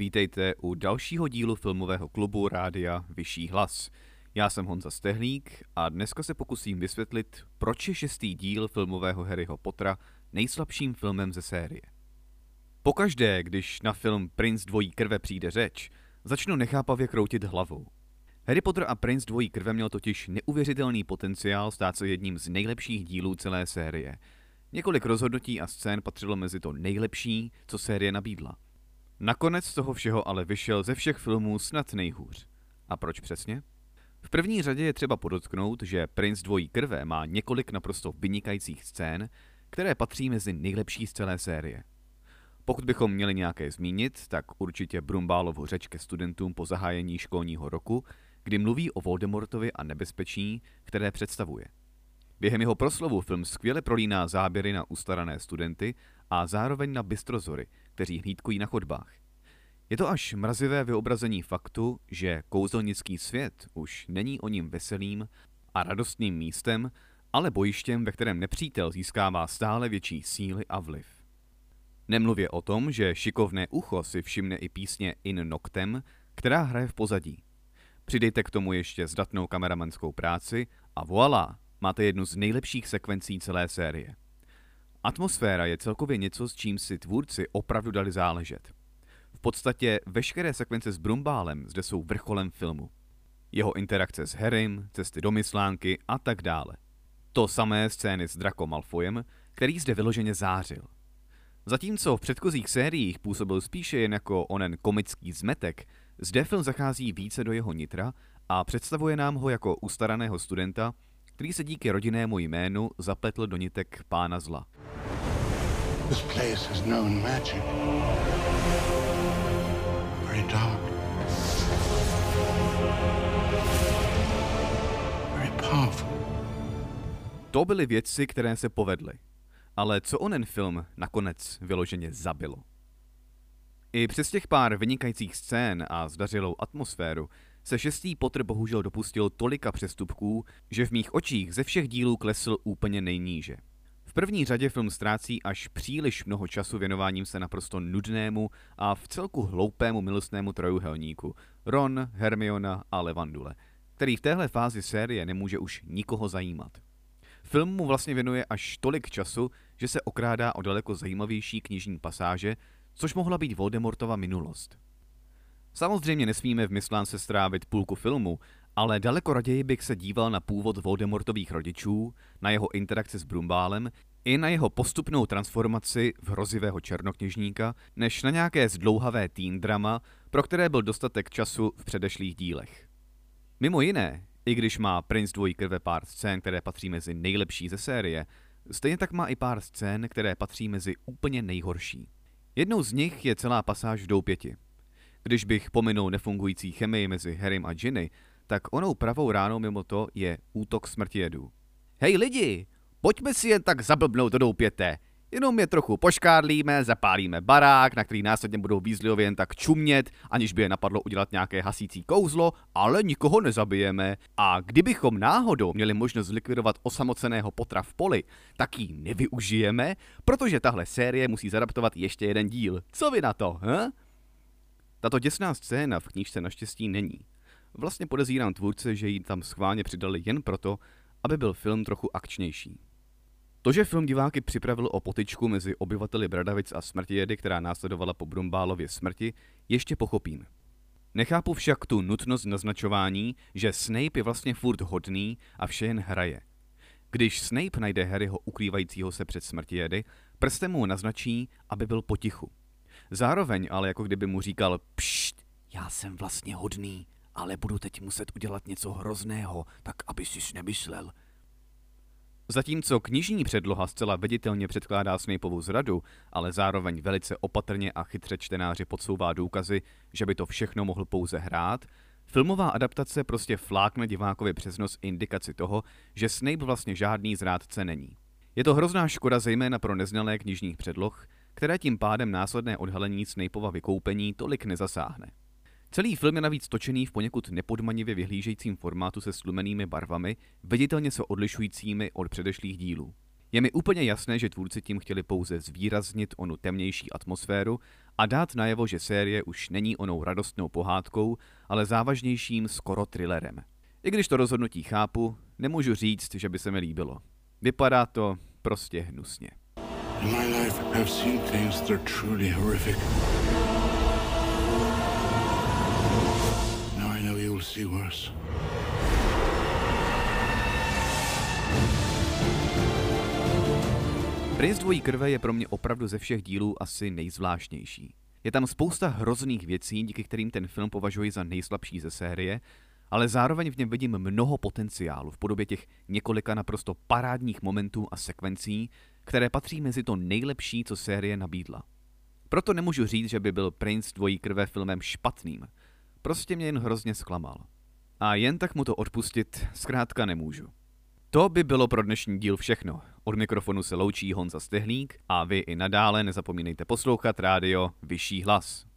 Vítejte u dalšího dílu filmového klubu Rádia Vyšší hlas. Já jsem Honza Stehlík a dneska se pokusím vysvětlit, proč je 6. díl filmového Harryho Pottera nejslabším filmem ze série. Pokaždé, když na film Princ dvojí krve přijde řeč, začnu nechápavě kroutit hlavou. Harry Potter a Princ dvojí krve měl totiž neuvěřitelný potenciál stát se jedním z nejlepších dílů celé série. Několik rozhodnutí a scén patřilo mezi to nejlepší, co série nabídla. Nakonec z toho všeho ale vyšel ze všech filmů snad nejhůř. A proč přesně? V první řadě je třeba podotknout, že Princ dvojí krve má několik naprosto vynikajících scén, které patří mezi nejlepší z celé série. Pokud bychom měli nějaké zmínit, tak určitě Brumbálovu řeč ke studentům po zahájení školního roku, kdy mluví o Voldemortovi a nebezpečí, které představuje. Během jeho proslovu film skvěle prolíná záběry na ustarané studenty a zároveň na bystrozory, kteří hlídkují na chodbách. Je to až mrazivé vyobrazení faktu, že kouzelnický svět už není o ním veselým a radostným místem, ale bojištěm, ve kterém nepřítel získává stále větší síly a vliv. Nemluvě o tom, že šikovné ucho si všimne i písně In Noctem, která hraje v pozadí. Přidejte k tomu ještě zdatnou kameramanskou práci a voilà, máte jednu z nejlepších sekvencí celé série. Atmosféra je celkově něco, s čím si tvůrci opravdu dali záležet. V podstatě veškeré sekvence s Brumbálem zde jsou vrcholem filmu. Jeho interakce s Harrym, cesty do Myslánky a tak dále. To samé scény s Draco Malfoyem, který zde vyloženě zářil. Zatímco v předchozích sériích působil spíše jen jako onen komický zmetek, zde film zachází více do jeho nitra a představuje nám ho jako ustaraného studenta, který se díky rodinnému jménu zapletl do nitek pána zla. This place has known magic. Very dark. Very powerful. To byly věci, které se povedly. Ale co onen film nakonec vyloženě zabilo? I přes těch pár vynikajících scén a zdařilou atmosféru se 6. Potter bohužel dopustil tolika přestupků, že v mých očích ze všech dílů klesl úplně nejníže. V první řadě film ztrácí až příliš mnoho času věnováním se naprosto nudnému a vcelku hloupému milostnému trojúhelníku Ron, Hermiona a Levandule, který v téhle fázi série nemůže už nikoho zajímat. Film mu vlastně věnuje až tolik času, že se okrádá o daleko zajímavější knižní pasáže, což mohla být Voldemortova minulost. Samozřejmě nesmíme v Myslánce strávit půlku filmu, ale daleko raději bych se díval na původ Voldemortových rodičů, na jeho interakci s Brumbálem i na jeho postupnou transformaci v hrozivého černokněžníka, než na nějaké zdlouhavé teen drama, pro které byl dostatek času v předešlých dílech. Mimo jiné, i když má Princ dvojí krve pár scén, které patří mezi nejlepší ze série, stejně tak má i pár scén, které patří mezi úplně nejhorší. Jednou z nich je celá pasáž v Doupěti. Když bych pominul nefungující chemii mezi Harrym a Ginny, tak onou pravou ránou mimo to je útok Smrtijedů. Hej lidi, pojďme si jen tak zablbnout do Doupěte, jenom je trochu poškádlíme, zapálíme barák, na který následně budou Weasleyově jen tak čumět, aniž by je napadlo udělat nějaké hasící kouzlo, ale nikoho nezabijeme. A kdybychom náhodou měli možnost zlikvidovat osamoceného Pottera v poli, tak ji nevyužijeme, protože tahle série musí zadaptovat ještě jeden díl. Co vy na to, he? Tato děsná scéna v knížce naštěstí není. Vlastně podezírám tvůrce, že ji tam schválně přidali jen proto, aby byl film trochu akčnější. To, že film diváky připravil o potyčku mezi obyvateli Bradavic a Smrtijedy, která následovala po Brumbálově smrti, ještě pochopím. Nechápu však tu nutnost naznačování, že Snape je vlastně furt hodný a vše jen hraje. Když Snape najde Harryho ukrývajícího se před Smrtijedy, prstem mu naznačí, aby byl potichu. Zároveň ale jako kdyby mu říkal: pšt, já jsem vlastně hodný, ale budu teď muset udělat něco hrozného, tak aby sis nemyslel. Zatímco knižní předloha zcela viditelně předkládá Snapeovu zradu, ale zároveň velice opatrně a chytře čtenáři podsouvá důkazy, že by to všechno mohl pouze hrát, filmová adaptace prostě flákne divákovi přes nos indikaci toho, že Snape vlastně žádný zrádce není. Je to hrozná škoda zejména pro neznalé knižních předloh, které tím pádem následné odhalení Snapeova vykoupení tolik nezasáhne. Celý film je navíc točený v poněkud nepodmanivě vyhlížejícím formátu se stlumenými barvami, viditelně se odlišujícími od předešlých dílů. Je mi úplně jasné, že tvůrci tím chtěli pouze zvýraznit onu temnější atmosféru a dát najevo, že série už není onou radostnou pohádkou, ale závažnějším skoro thrillerem. I když to rozhodnutí chápu, nemůžu říct, že by se mi líbilo. Vypadá to prostě hnusně. Princ dvojí krve je pro mě opravdu ze všech dílů asi nejzvláštnější. Je tam spousta hrozných věcí, díky kterým ten film považuji za nejslabší ze série, ale zároveň v něm vidím mnoho potenciálu v podobě těch několika naprosto parádních momentů a sekvencí, které patří mezi to nejlepší, co série nabídla. Proto nemůžu říct, že by byl Princ dvojí krve filmem špatným. Prostě mě jen hrozně zklamal. A jen tak mu to odpustit zkrátka nemůžu. To by bylo pro dnešní díl všechno. Od mikrofonu se loučí Honza Stehlík a vy i nadále nezapomínejte poslouchat rádio Vyšší hlas.